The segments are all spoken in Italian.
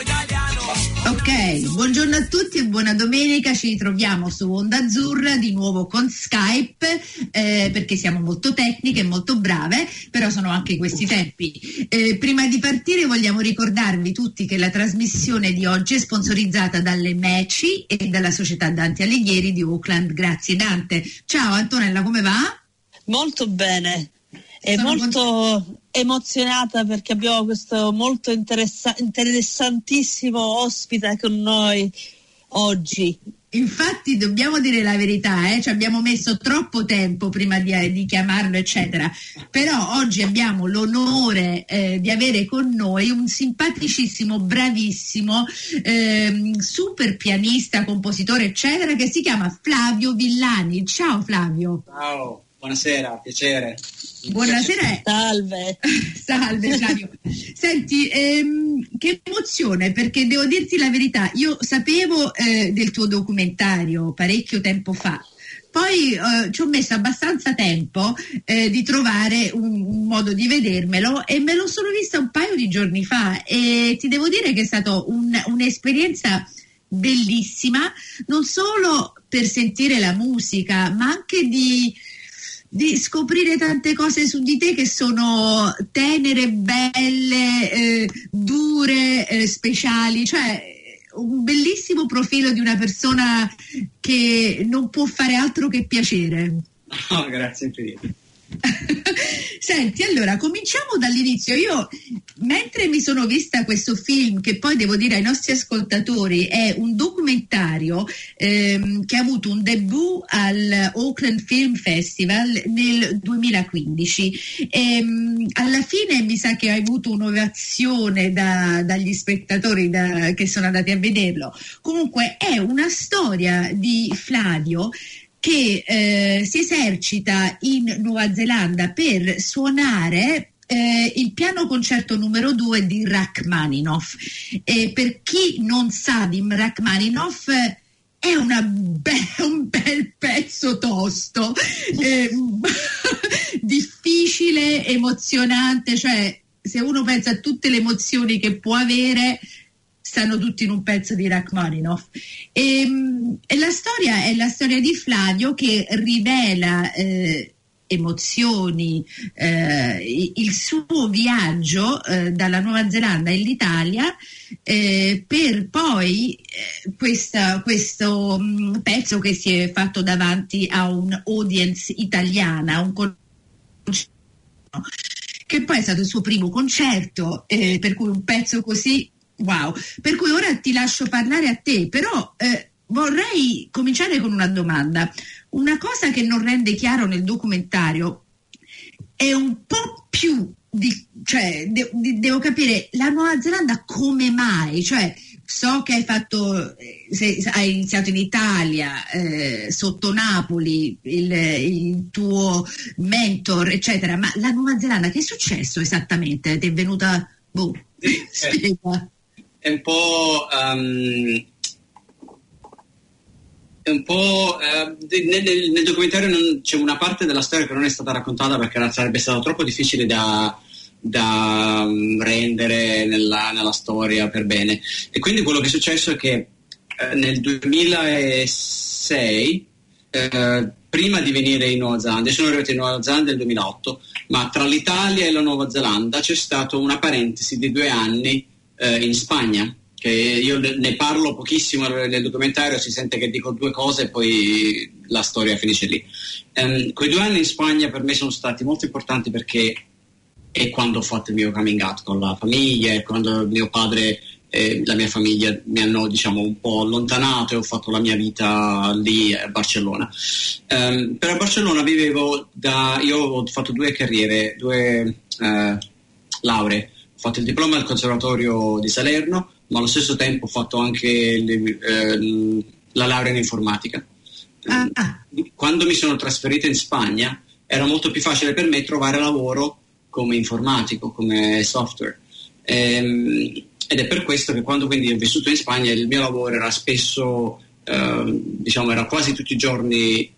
italiano. Ok, buongiorno a tutti e buona domenica, ci ritroviamo su Onda Azzurra di nuovo con Skype perché siamo molto tecniche e molto brave, però sono anche questi tempi. Prima di partire vogliamo ricordarvi tutti che la trasmissione di oggi è sponsorizzata dalle MECI e dalla società Dante Alighieri di Auckland. Grazie Dante. Ciao Antonella, come va? Molto bene. Emozionata perché abbiamo questo molto interessantissimo ospite con noi oggi. Infatti dobbiamo dire la verità, ci abbiamo messo troppo tempo prima di chiamarlo eccetera, però oggi abbiamo l'onore di avere con noi un simpaticissimo, bravissimo, super pianista, compositore eccetera, che si chiama Flavio Villani. Ciao Flavio. Ciao. Buonasera, piacere. Buonasera. Salve. Salve Flavio. Senti, che emozione, perché devo dirti la verità, io sapevo del tuo documentario parecchio tempo fa, poi ci ho messo abbastanza tempo di trovare un modo di vedermelo e me lo sono vista un paio di giorni fa e ti devo dire che è stata un'esperienza bellissima, non solo per sentire la musica, ma anche di scoprire tante cose su di te che sono tenere, belle, dure, speciali, cioè un bellissimo profilo di una persona che non può fare altro che piacere. Oh, grazie infinite. Senti, allora cominciamo dall'inizio. Io mentre mi sono vista questo film, che poi devo dire ai nostri ascoltatori è un documentario che ha avuto un debut al Auckland Film Festival nel 2015, alla fine mi sa che hai avuto un'ovazione dagli spettatori che sono andati a vederlo. Comunque è una storia di Flavio che si esercita in Nuova Zelanda per suonare il piano concerto numero 2 di Rachmaninoff. E per chi non sa di Rachmaninoff, è un bel pezzo tosto, difficile, emozionante, cioè se uno pensa a tutte le emozioni che può avere, stanno tutti in un pezzo di Rachmaninoff. E la storia è la storia di Flavio che rivela emozioni, il suo viaggio dalla Nuova Zelanda all'Italia per poi questo pezzo che si è fatto davanti a un'audience italiana, un concerto che poi è stato il suo primo concerto, per cui un pezzo così. Wow, per cui ora ti lascio parlare a te, però vorrei cominciare con una domanda. Una cosa che non rende chiaro nel documentario è un po' più devo capire la Nuova Zelanda come mai, cioè so che hai fatto, hai iniziato in Italia sotto Napoli, il tuo mentor eccetera, ma la Nuova Zelanda, che è successo esattamente? Ti è venuta spiega. Nel documentario c'è una parte della storia che non è stata raccontata perché sarebbe stato troppo difficile da rendere nella storia per bene, e quindi quello che è successo è che nel 2006, prima di venire in Nuova Zelanda, io sono arrivato in Nuova Zelanda nel 2008, ma tra l'Italia e la Nuova Zelanda c'è stata una parentesi di 2 anni in Spagna, che io ne parlo pochissimo nel documentario, si sente che dico 2 cose e poi la storia finisce lì. Quei 2 anni in Spagna per me sono stati molto importanti perché è quando ho fatto il mio coming out con la famiglia, è quando mio padre e la mia famiglia mi hanno un po' allontanato e ho fatto la mia vita lì a Barcellona. Però a Barcellona io ho fatto 2 carriere, 2 lauree. Ho fatto il diploma al Conservatorio di Salerno, ma allo stesso tempo ho fatto anche la laurea in informatica. Quando mi sono trasferita in Spagna era molto più facile per me trovare lavoro come informatico, come software. Ed è per questo che quando quindi ho vissuto in Spagna il mio lavoro era spesso, era quasi tutti i giorni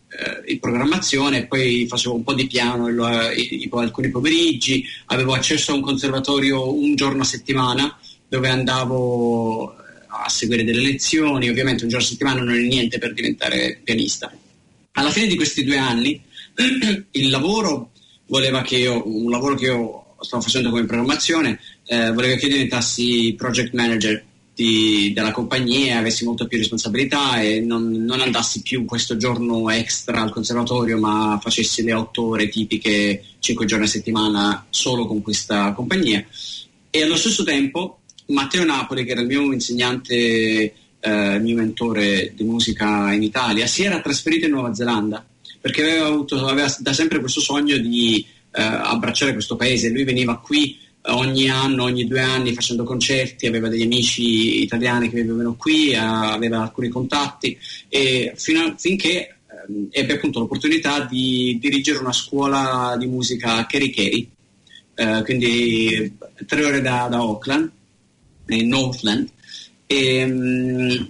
in programmazione, poi facevo un po' di piano alcuni pomeriggi, avevo accesso a un conservatorio un giorno a settimana dove andavo a seguire delle lezioni. Ovviamente un giorno a settimana non è niente per diventare pianista. Alla fine di questi 2 anni il lavoro voleva che io stavo facendo come programmazione, voleva che io diventassi project manager della compagnia, avessi molto più responsabilità e non andassi più questo giorno extra al conservatorio, ma facessi le 8 ore tipiche 5 giorni a settimana solo con questa compagnia. E allo stesso tempo Matteo Napoli, che era il mio insegnante, il mio mentore di musica in Italia, si era trasferito in Nuova Zelanda perché aveva da sempre questo sogno di abbracciare questo paese. Lui veniva qui ogni anno, ogni 2 anni, facendo concerti, aveva degli amici italiani che vivevano qui, aveva alcuni contatti, e finché ebbe appunto l'opportunità di dirigere una scuola di musica a Kerikeri, quindi 3 ore da Auckland, in Northland, e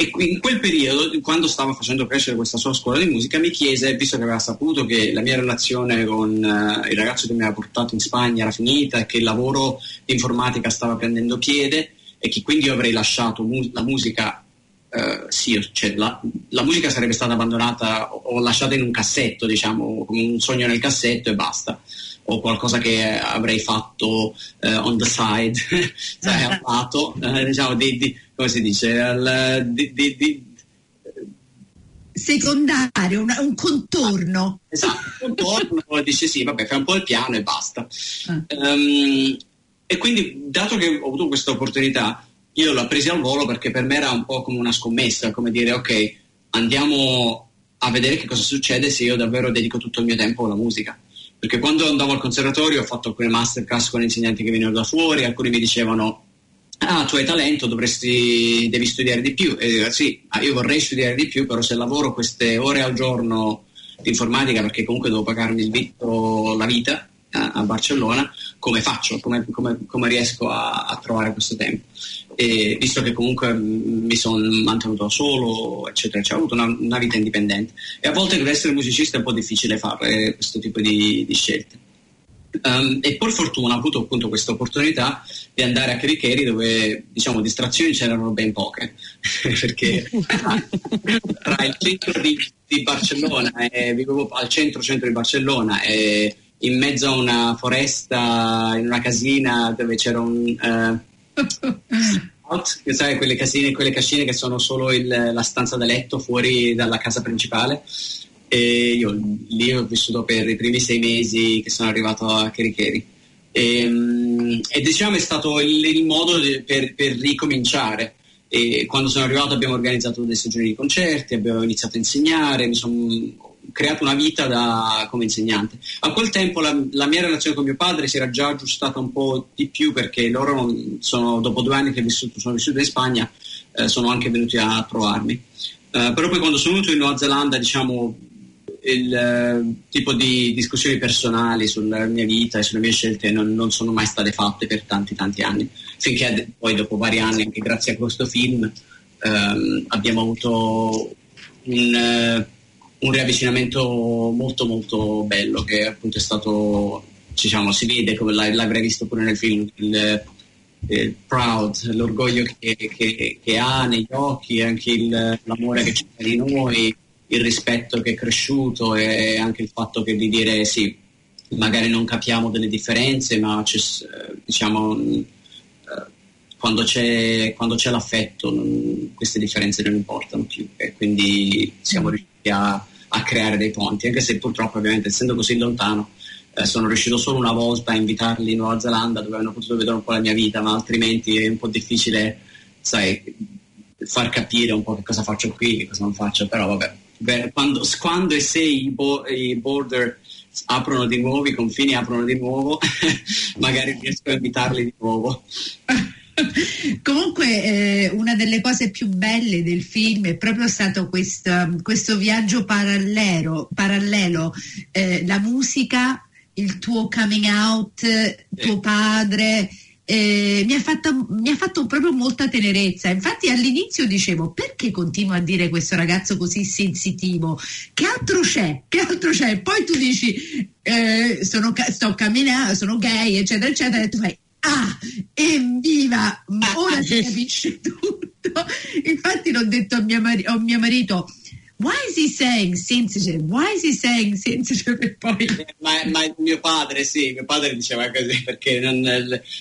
in quel periodo, quando stava facendo crescere questa sua scuola di musica, mi chiese, visto che aveva saputo che la mia relazione con il ragazzo che mi aveva portato in Spagna era finita, che il lavoro di informatica stava prendendo piede e che quindi io avrei lasciato la musica, la musica sarebbe stata abbandonata o lasciata in un cassetto, come un sogno nel cassetto e basta, o qualcosa che avrei fatto on the side, al lato, come si dice, secondario, un contorno. Esatto, un contorno, dice sì, vabbè, fai un po' il piano e basta. E quindi, dato che ho avuto questa opportunità, io l'ho presa al volo, perché per me era un po' come una scommessa, come dire, ok, andiamo a vedere che cosa succede se io davvero dedico tutto il mio tempo alla musica. Perché quando andavo al conservatorio ho fatto alcune masterclass con insegnanti che venivano da fuori, alcuni mi dicevano: ah, tu hai talento, devi studiare di più. E io dico: sì, io vorrei studiare di più, però se lavoro queste ore al giorno di informatica, perché comunque devo pagarmi il vitto, la vita a Barcellona, come faccio? Come riesco a trovare questo tempo? E visto che comunque mi sono mantenuto da solo, eccetera, ho avuto una vita indipendente, e a volte per essere musicista è un po' difficile fare questo tipo di scelte. E per fortuna ho avuto appunto questa opportunità di andare a Kerikeri, dove distrazioni c'erano ben poche perché tra il centro di Barcellona, vivevo al centro di Barcellona, e in mezzo a una foresta, in una casina dove c'era quelle cascine che sono solo la stanza da letto fuori dalla casa principale. E io lì ho vissuto per i primi 6 mesi che sono arrivato a Kerikeri, e è stato il modo per ricominciare. E quando sono arrivato abbiamo organizzato dei soggiorni di concerti, abbiamo iniziato a insegnare, mi sono creato una vita come insegnante. A quel tempo la mia relazione con mio padre si era già aggiustata un po' di più, perché loro dopo 2 anni che sono vissuto in Spagna, sono anche venuti a trovarmi, però poi quando sono venuto in Nuova Zelanda, il tipo di discussioni personali sulla mia vita e sulle mie scelte non sono mai state fatte per tanti anni, finché poi dopo vari anni, anche grazie a questo film, abbiamo avuto un riavvicinamento molto molto bello, che appunto è stato, si vede, come l'avrei visto pure nel film, il proud, l'orgoglio che ha negli occhi, anche l'amore che c'è di noi, il rispetto che è cresciuto, e anche il fatto che di dire sì, magari non capiamo delle differenze, ma quando c'è l'affetto queste differenze non importano più, e quindi siamo riusciti a creare dei ponti, anche se purtroppo, ovviamente, essendo così lontano, sono riuscito solo una volta a invitarli in Nuova Zelanda, dove hanno potuto vedere un po' la mia vita, ma altrimenti è un po' difficile, far capire un po' che cosa faccio qui, che cosa non faccio. Però vabbè, quando e se i border aprono di nuovo, i confini aprono di nuovo magari riesco a invitarli di nuovo. Comunque, una delle cose più belle del film è proprio stato questo viaggio parallelo, la musica, il tuo coming out, tuo padre, mi ha fatto proprio molta tenerezza. Infatti all'inizio dicevo: perché continuo a dire questo ragazzo così sensitivo? Che altro c'è? Poi tu dici sto camminando, sono gay, eccetera eccetera, e tu fai: ah, evviva, ma ora si capisce tutto. Infatti l'ho detto a mio marito: Why is he saying sensitive? Poi... Ma mio padre diceva così, perché non,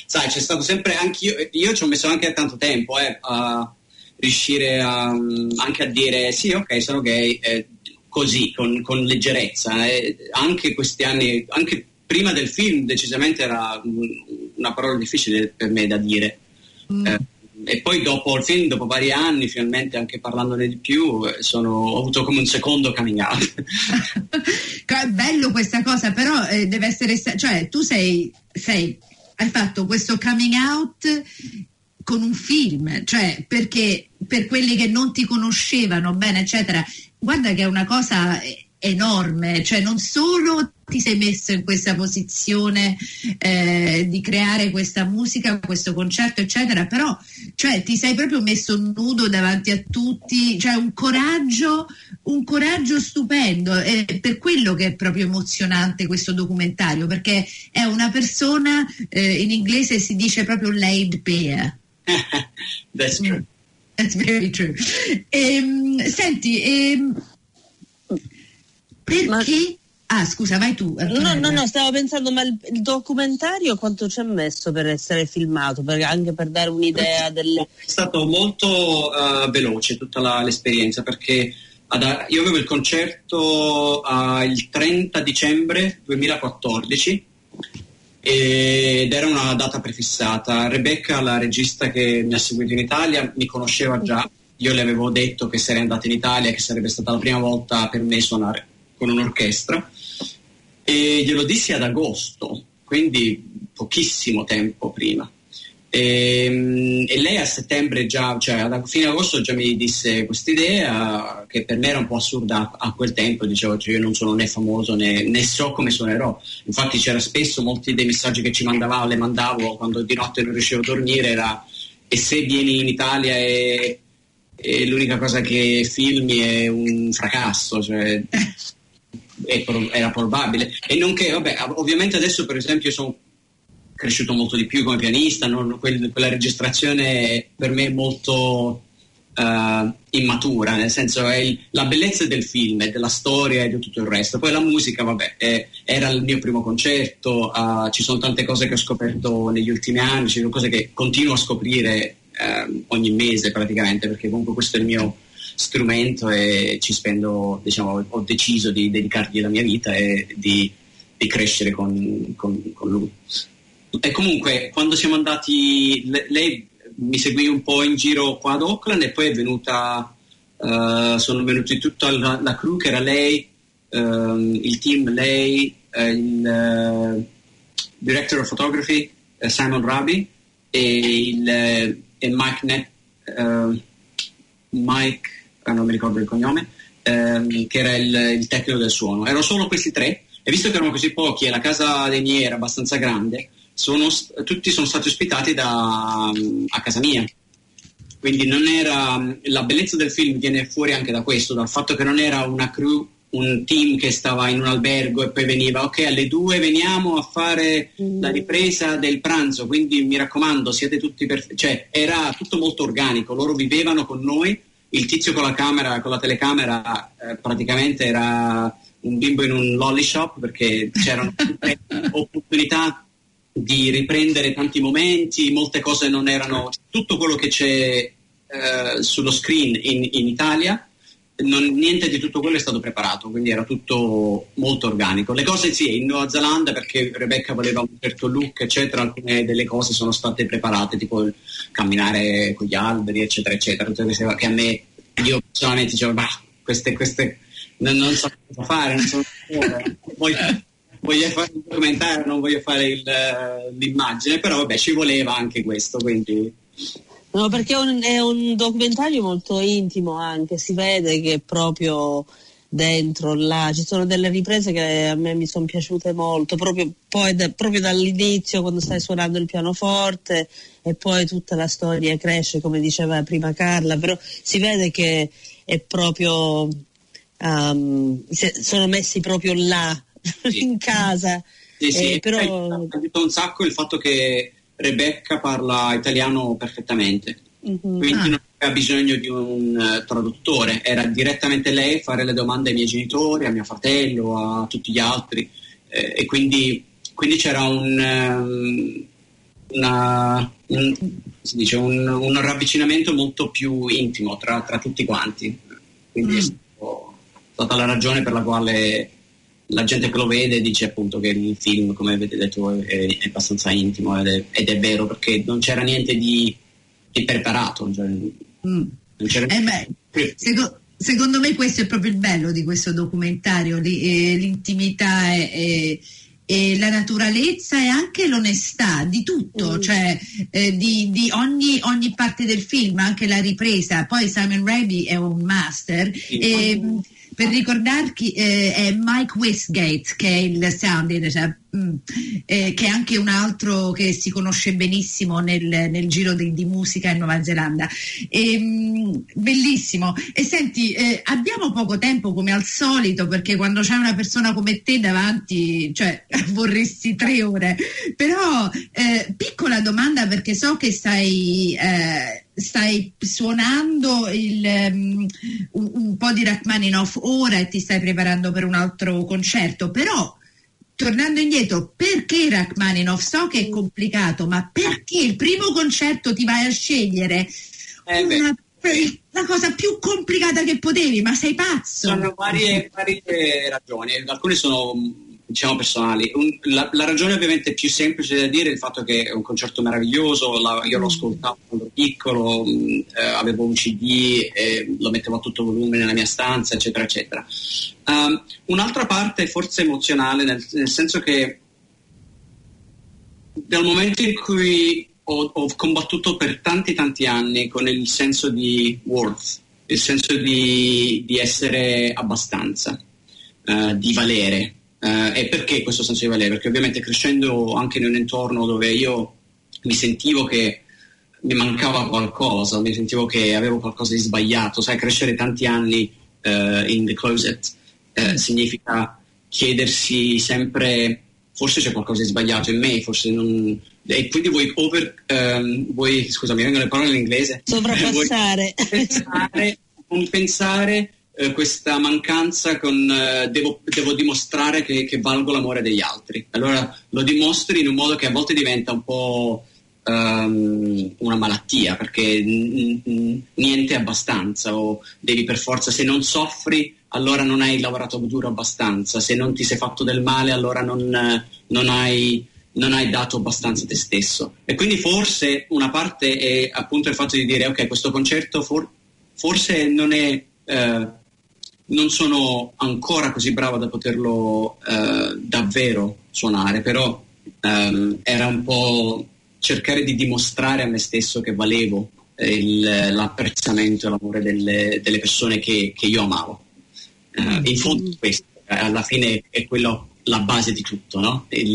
sai, c'è stato sempre, anche io ci ho messo anche tanto tempo a riuscire anche a dire sì, ok, sono gay, così, con leggerezza. Anche questi anni, anche prima del film, decisamente era una parola difficile per me da dire. E poi dopo il film, dopo vari anni, finalmente anche parlandone di più, ho avuto come un secondo coming out. Bello questa cosa, però deve essere, cioè tu hai fatto questo coming out con un film, cioè, perché per quelli che non ti conoscevano bene, eccetera, guarda che è una cosa enorme, cioè non solo ti sei messo in questa posizione di creare questa musica, questo concerto, eccetera, però cioè ti sei proprio messo nudo davanti a tutti, cioè un coraggio stupendo, e per quello che è proprio emozionante questo documentario, perché è una persona, in inglese si dice proprio laid bare. That's true. That's very true. Senti, perché? Ah, scusa, vai tu. No, stavo pensando, ma il documentario quanto ci è messo per essere filmato? Anche per dare un'idea del... È stato molto veloce tutta l'esperienza, perché io avevo il concerto il 30 dicembre 2014 ed era una data prefissata. Rebecca, la regista che mi ha seguito in Italia, mi conosceva già. Io le avevo detto che sarei andata in Italia, che sarebbe stata la prima volta per me suonare con un'orchestra, e glielo dissi ad agosto, quindi pochissimo tempo prima, e lei a settembre già, cioè a fine agosto già mi disse quest'idea, che per me era un po' assurda a quel tempo. Dicevo, cioè, io non sono né famoso né so come suonerò. Infatti c'era spesso molti dei messaggi che le mandavo quando di notte non riuscivo a dormire, era: e se vieni in Italia e l'unica cosa che filmi è un fracasso, cioè era probabile. E nonché, vabbè, ovviamente adesso per esempio sono cresciuto molto di più come pianista, quella registrazione per me è molto immatura, nel senso è la bellezza del film, della storia e di tutto il resto. Poi la musica, vabbè, era il mio primo concerto, ci sono tante cose che ho scoperto negli ultimi anni, ci sono cose che continuo a scoprire ogni mese praticamente, perché comunque questo è il mio strumento e ci spendo, diciamo, ho deciso di dedicargli la mia vita e di crescere con lui. E comunque quando siamo andati, lei mi seguì un po' in giro qua ad Auckland, e poi è venuta, sono venuti tutta la crew, che era lei, il team, lei, il director of photography, Simon Robbie, e Mike, non mi ricordo il cognome, che era il tecnico del suono. Erano solo questi tre, e visto che erano così pochi e la casa dei miei era abbastanza grande, tutti sono stati ospitati a casa mia. Quindi non era... la bellezza del film viene fuori anche da questo, dal fatto che non era una crew, un team che stava in un albergo e poi veniva: ok, alle 2 veniamo a fare la ripresa del pranzo, quindi mi raccomando siete tutti cioè era tutto molto organico. Loro vivevano con noi. Il tizio con la camera, con la telecamera, praticamente era un bimbo in un lolly shop, perché c'erano opportunità di riprendere tanti momenti, molte cose non erano tutto quello che c'è sullo screen in Italia. Niente di tutto quello è stato preparato, quindi era tutto molto organico. Le cose sì, in Nuova Zelanda, perché Rebecca voleva un certo look, eccetera, alcune delle cose sono state preparate, tipo il camminare con gli alberi, eccetera eccetera, che a me, io personalmente dicevo: bah, queste non so cosa fare, non so voglio fare un documentario, non voglio fare l'immagine, però vabbè, ci voleva anche questo, quindi... No, perché è un documentario molto intimo anche, si vede che proprio dentro, là, ci sono delle riprese che a me mi sono piaciute molto, proprio, poi proprio dall'inizio quando stai suonando il pianoforte e poi tutta la storia cresce, come diceva prima Carla, però si vede che è proprio sono messi proprio là, sì. In casa. Sì, sì. Però mi ha aiutato un sacco il fatto che Rebecca parla italiano perfettamente, mm-hmm. Quindi non aveva bisogno di un traduttore, era direttamente lei a fare le domande ai miei genitori, a mio fratello, a tutti gli altri, e quindi c'era un ravvicinamento molto più intimo tra tutti quanti, quindi è stata la ragione per la quale la gente che lo vede dice appunto che il film, come avete detto, è abbastanza intimo, ed è vero, perché non c'era niente di preparato, cioè, non c'era secondo me questo è proprio il bello di questo documentario, l'intimità e la naturalezza e anche l'onestà di tutto, cioè di ogni parte del film, anche la ripresa. Poi Simon Robbie è un master, per ricordarvi è Mike Westgate che è il sound editor, che è anche un altro che si conosce benissimo nel giro di musica in Nuova Zelanda. Bellissimo. E senti, abbiamo poco tempo come al solito, perché quando c'è una persona come te davanti, cioè vorresti 3 ore, però piccola domanda, perché so che stai suonando un po' di Rachmaninoff ora e ti stai preparando per un altro concerto, però tornando indietro, perché Rachmaninoff? So che è complicato, ma perché il primo concerto ti vai a scegliere la cosa più complicata che potevi? Ma sei pazzo? Sono varie ragioni, alcune sono diciamo personali. La ragione ovviamente più semplice da dire è il fatto che è un concerto meraviglioso, io l'ho ascoltato quando ero piccolo, avevo un CD, lo mettevo a tutto volume nella mia stanza, eccetera eccetera. Un'altra parte forse emozionale, nel senso che dal momento in cui ho combattuto per tanti anni con il senso di worth, il senso di essere abbastanza, di valere. E perché questo senso di valere? Perché ovviamente crescendo anche in un intorno dove io mi sentivo che mi mancava qualcosa, mi sentivo che avevo qualcosa di sbagliato, sai, crescere tanti anni in the closet significa chiedersi sempre forse c'è qualcosa di sbagliato in me, forse non, e quindi vuoi scusa, mi vengono le parole in inglese, sovrappassare non pensare questa mancanza con devo dimostrare che valgo l'amore degli altri. Allora lo dimostri in un modo che a volte diventa un po' una malattia, perché niente è abbastanza, o devi per forza, se non soffri allora non hai lavorato duro abbastanza, se non ti sei fatto del male allora non hai dato abbastanza te stesso. E quindi forse una parte è appunto il fatto di dire ok, questo concerto forse non è non sono ancora così bravo da poterlo davvero suonare, però era un po' cercare di dimostrare a me stesso che valevo l'apprezzamento e l'amore delle persone che io amavo. In fondo questo, alla fine è quello la base di tutto, no? Questo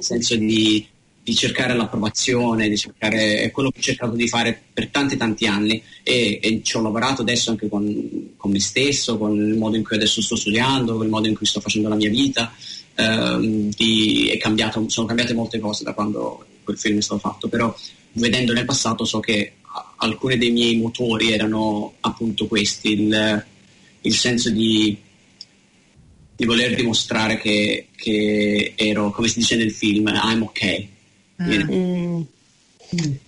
senso di cercare l'approvazione, di cercare, è quello che ho cercato di fare per tanti anni, e ci ho lavorato adesso anche con me stesso, con il modo in cui adesso sto studiando, con il modo in cui sto facendo la mia vita. Sono cambiate molte cose da quando quel film è stato fatto, però vedendo nel passato so che alcuni dei miei motori erano appunto questi, il senso di voler dimostrare che ero, come si dice nel film, I'm okay.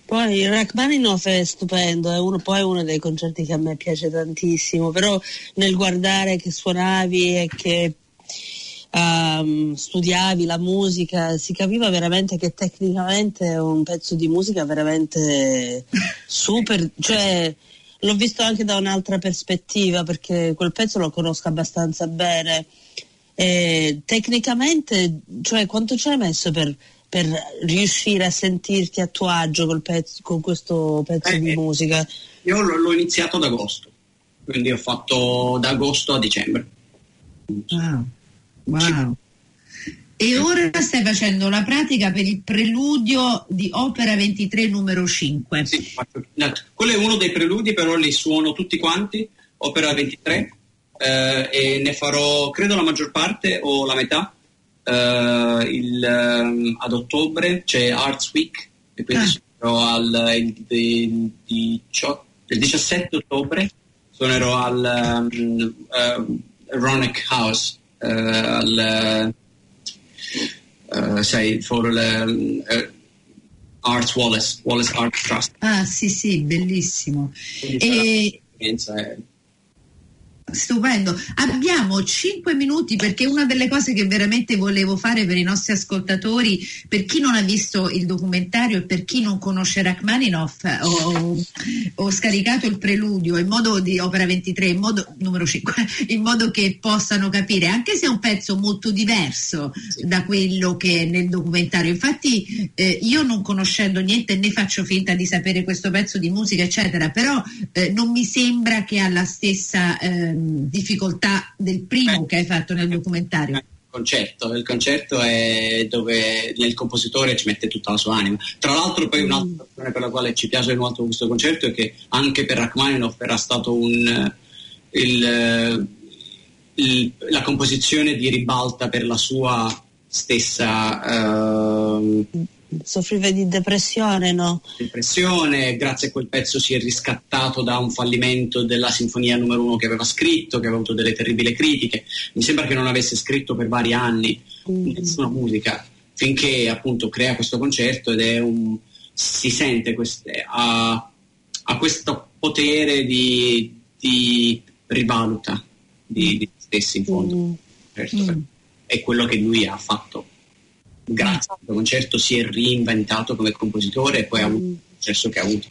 Poi Rachmaninoff è stupendo, è uno dei concerti che a me piace tantissimo, però nel guardare che suonavi e che studiavi la musica si capiva veramente che tecnicamente è un pezzo di musica veramente super, cioè l'ho visto anche da un'altra perspettiva, perché quel pezzo lo conosco abbastanza bene, e tecnicamente, cioè quanto ci hai messo per riuscire a sentirti a tuo agio con questo pezzo di musica? Io l'ho iniziato ad agosto, quindi ho fatto da agosto a dicembre. Wow, wow. E ora stai facendo la pratica per il preludio di Opera 23 numero 5. Sì, quello è uno dei preludi, però li suono tutti quanti, Opera 23, e ne farò credo la maggior parte o la metà ad ottobre c'è Arts Week, e quindi suonerò il 17 ottobre suonerò al Ronick House, sai, for Arts Wallace Arts Trust. Ah sì sì, bellissimo. E... stupendo. Abbiamo 5 minuti perché una delle cose che veramente volevo fare per i nostri ascoltatori, per chi non ha visto il documentario e per chi non conosce Rachmaninoff, ho scaricato il preludio in modo di Opera 23 in modo numero 5 in modo che possano capire, anche se è un pezzo molto diverso da quello che è nel documentario. Infatti io, non conoscendo niente, né faccio finta di sapere questo pezzo di musica eccetera, però non mi sembra che ha la stessa difficoltà del primo che hai fatto nel documentario. Il concerto è dove il compositore ci mette tutta la sua anima. Tra l'altro poi un'altra ragione per la quale ci piace molto questo concerto è che anche per Rachmaninoff era stato la composizione di ribalta per la sua stessa... soffriva di depressione, no? Depressione, grazie a quel pezzo si è riscattato da un fallimento della sinfonia numero 1 che aveva scritto, che aveva avuto delle terribili critiche. Mi sembra che non avesse scritto per vari anni nessuna musica, finché appunto crea questo concerto ed è si sente ha questo potere di rivaluta di stessi in fondo. Certo. È quello che lui ha fatto. Grazie a questo concerto si è reinventato come compositore e poi ha avuto il successo che ha avuto.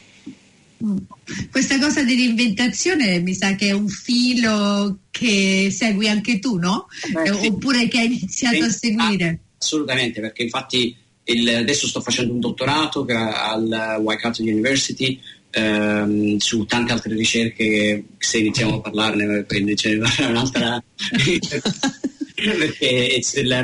Questa cosa di reinventazione mi sa che è un filo che segui anche tu, no? Sì. Oppure che hai iniziato a seguire? Assolutamente, perché infatti adesso sto facendo un dottorato al Waikato University su tante altre ricerche che, se iniziamo a parlarne, prendiamo un'altra perché è il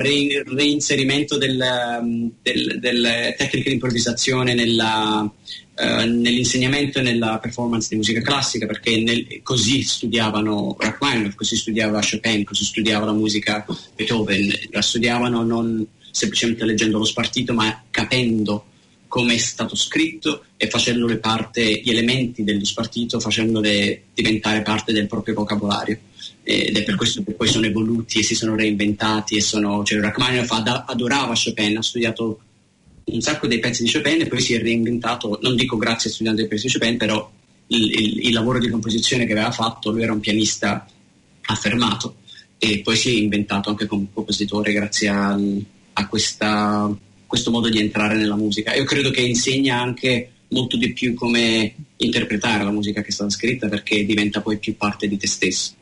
reinserimento della tecnica di improvvisazione nell'insegnamento e nella performance di musica classica, perché così studiavano Rachmaninoff, così studiava Chopin, così studiava la musica Beethoven. La studiavano non semplicemente leggendo lo spartito, ma capendo come è stato scritto e facendo gli elementi dello spartito, facendole diventare parte del proprio vocabolario. Ed è per questo che poi sono evoluti e si sono reinventati cioè Rachmaninoff adorava Chopin, ha studiato un sacco dei pezzi di Chopin e poi si è reinventato, non dico grazie a studiando dei pezzi di Chopin, però il lavoro di composizione che aveva fatto, lui era un pianista affermato e poi si è inventato anche come compositore grazie a questo modo di entrare nella musica. Io credo che insegna anche molto di più come interpretare la musica che è stata scritta, perché diventa poi più parte di te stesso,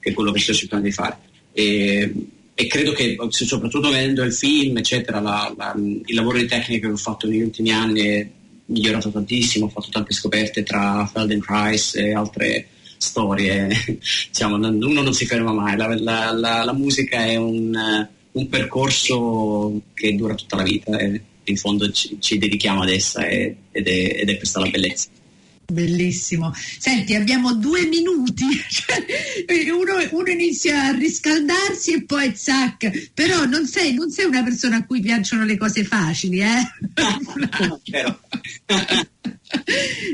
che è quello che sto cercando di fare, e credo che soprattutto vedendo il film eccetera, il lavoro di tecnica che ho fatto negli ultimi anni è migliorato tantissimo. Ho fatto tante scoperte tra Feldenkrais e altre storie, diciamo, uno non si ferma mai. La musica è un percorso che dura tutta la vita e in fondo ci dedichiamo ad essa ed è questa la bellezza. Bellissimo. Senti, abbiamo 2 minuti, uno inizia a riscaldarsi e poi zac. Però non sei una persona a cui piacciono le cose facili, vero.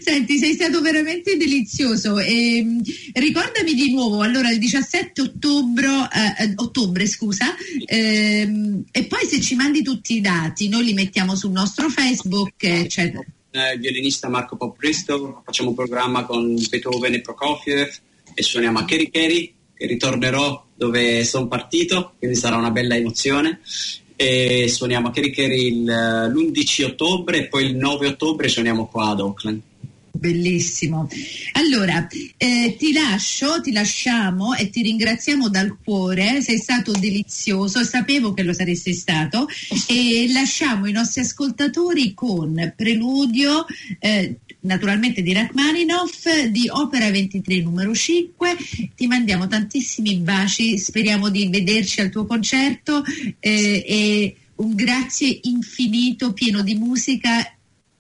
Senti, sei stato veramente delizioso, e ricordami di nuovo allora il 17 ottobre, e poi se ci mandi tutti i dati noi li mettiamo sul nostro Facebook eccetera. Il violinista Marco Popristo, facciamo un programma con Beethoven e Prokofiev e suoniamo a Kerikeri, che ritornerò dove sono partito, quindi sarà una bella emozione. E suoniamo a Kerikeri l'11 ottobre e poi il 9 ottobre suoniamo qua ad Auckland. Bellissimo. Allora, ti lasciamo e ti ringraziamo dal cuore, sei stato delizioso, sapevo che lo saresti stato, e lasciamo i nostri ascoltatori con Preludio, naturalmente di Rachmaninoff, di Opera 23 numero 5. Ti mandiamo tantissimi baci, speriamo di vederci al tuo concerto, e un grazie infinito, pieno di musica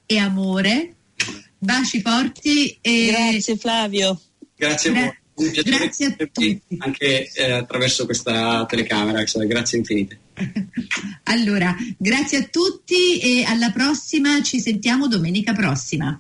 e amore. Baci forti e... Grazie Flavio. Grazie a voi, un piacere. Grazie a tutti, anche attraverso questa telecamera, grazie infinite. Allora, grazie a tutti e alla prossima, ci sentiamo domenica prossima.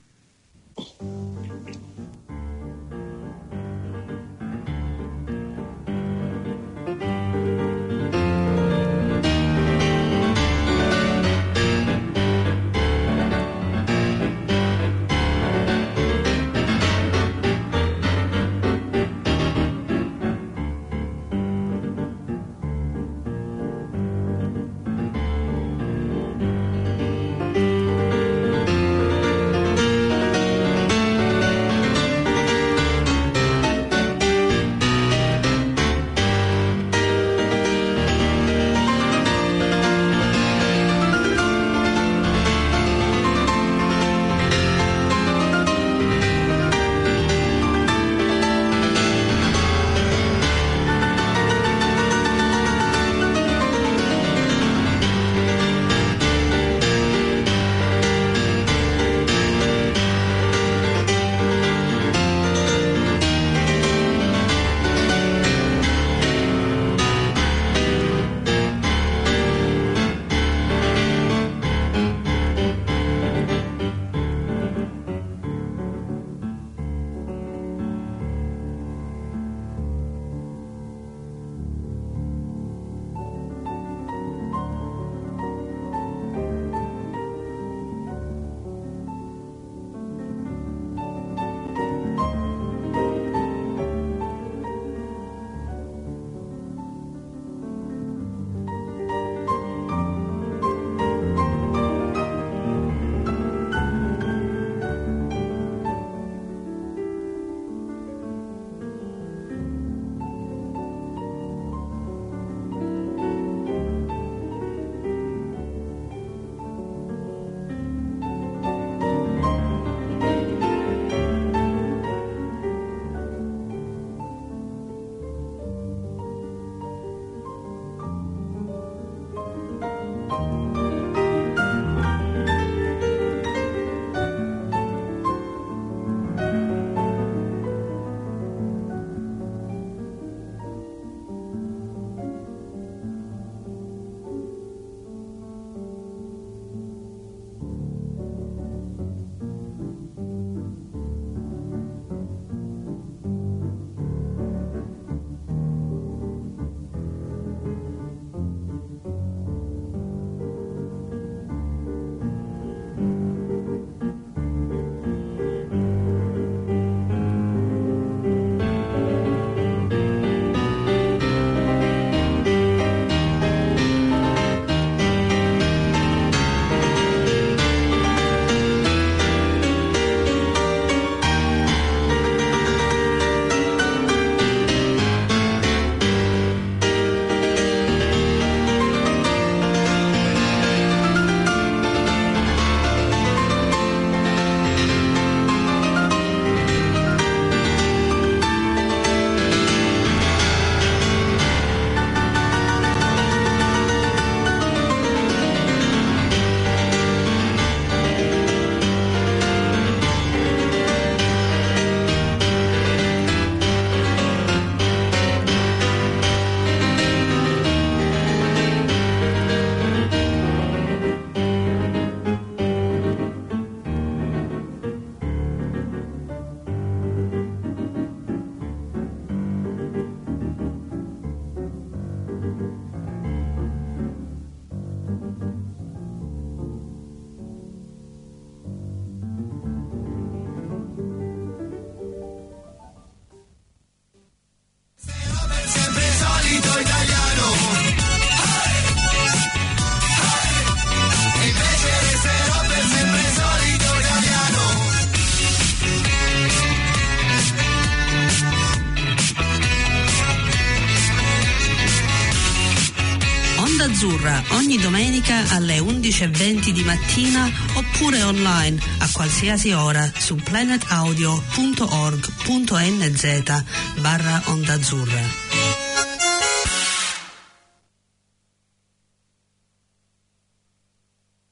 Azzurra ogni domenica alle 11:20 di mattina oppure online a qualsiasi ora su planetaudio.org.nz/Onda Azzurra.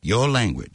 Your language.